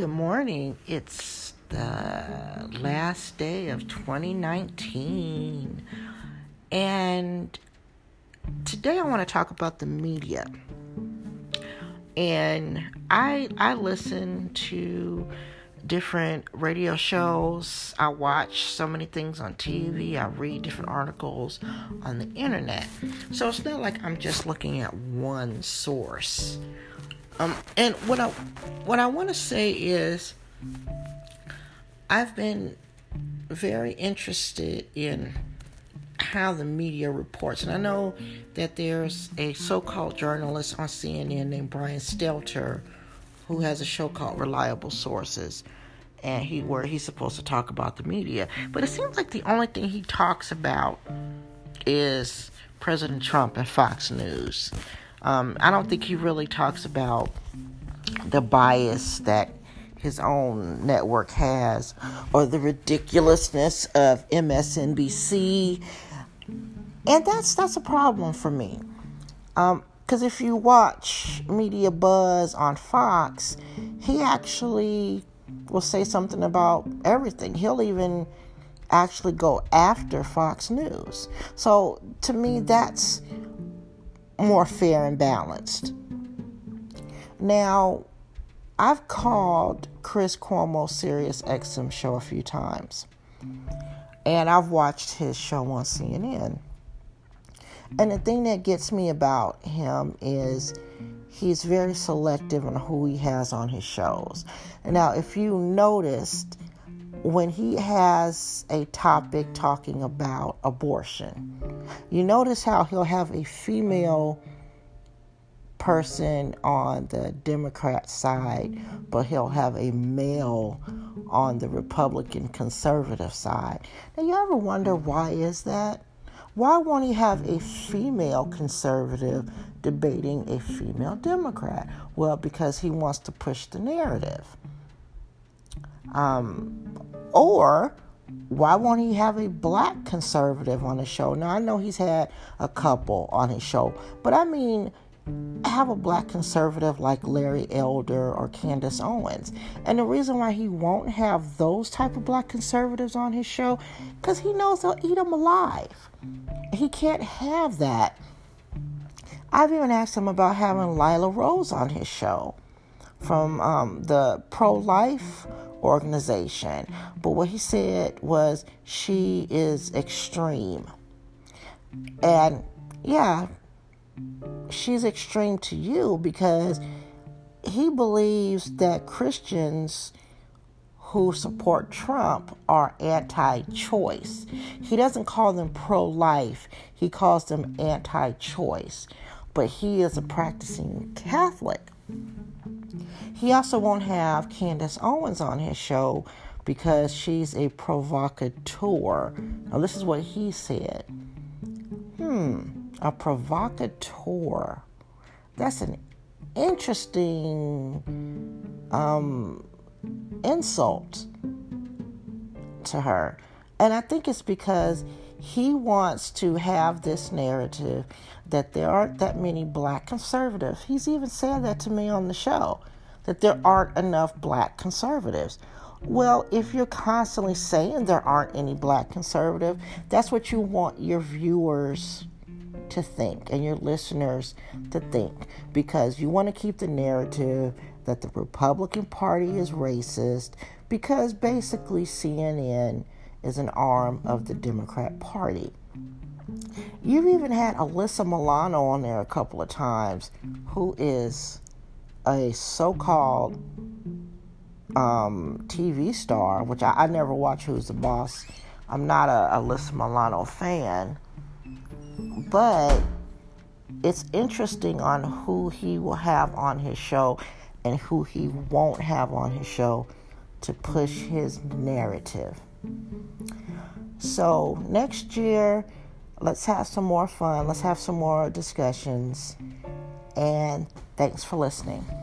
Good morning. It's the last day of 2019. And today I want to talk about the media. And I listen to different radio shows. I watch so many things on TV. I read different articles on the internet. So it's not like I'm just looking at one source. And what I want to say is I've been very interested in how the media reports. And I know that there's a so-called journalist on CNN named Brian Stelter who has a show called Reliable Sources, and he's supposed to talk about the media. But it seems like the only thing he talks about is President Trump and Fox News. I don't think he really talks about the bias that his own network has or the ridiculousness of MSNBC. And that's a problem for me. 'Cause if you watch Media Buzz on Fox, he actually will say something about everything. He'll even actually go after Fox News. So to me, that's more fair and balanced. Now, I've called Chris Cuomo's SiriusXM show a few times, and I've watched his show on CNN. And the thing that gets me about him is he's very selective on who he has on his shows. Now, if you noticed, when he has a topic talking about abortion, you notice how he'll have a female person on the Democrat side, but he'll have a male on the Republican conservative side. Now, you ever wonder why is that? Why won't he have a female conservative debating a female Democrat? Well, because he wants to push the narrative. Or why won't he have a black conservative on the show? Now, I know he's had a couple on his show, but I mean, have a black conservative like Larry Elder or Candace Owens. And the reason why he won't have those type of black conservatives on his show, because he knows they'll eat them alive. He can't have that. I've even asked him about having Lila Rose on his show from the pro-life organization. But what he said was she is extreme. And yeah, she's extreme to you because he believes that Christians who support Trump are anti-choice. He doesn't call them pro-life. He calls them anti-choice. But he is a practicing Catholic. He also won't have Candace Owens on his show because she's a provocateur. Now, this is what he said. A provocateur. That's an interesting insult to her. And I think it's because he wants to have this narrative that there aren't that many black conservatives. He's even said that to me on the show, that there aren't enough black conservatives. Well, if you're constantly saying there aren't any black conservatives, that's what you want your viewers to think and your listeners to think, because you want to keep the narrative that the Republican Party is racist, because basically CNN is an arm of the Democrat Party. You've even had Alyssa Milano on there a couple of times, who is a so-called TV star, which I never watch Who's the Boss. I'm not a Alyssa Milano fan, but it's interesting on who he will have on his show and who he won't have on his show to push his narrative. So next year, let's have some more fun. Let's have some more discussions. And thanks for listening.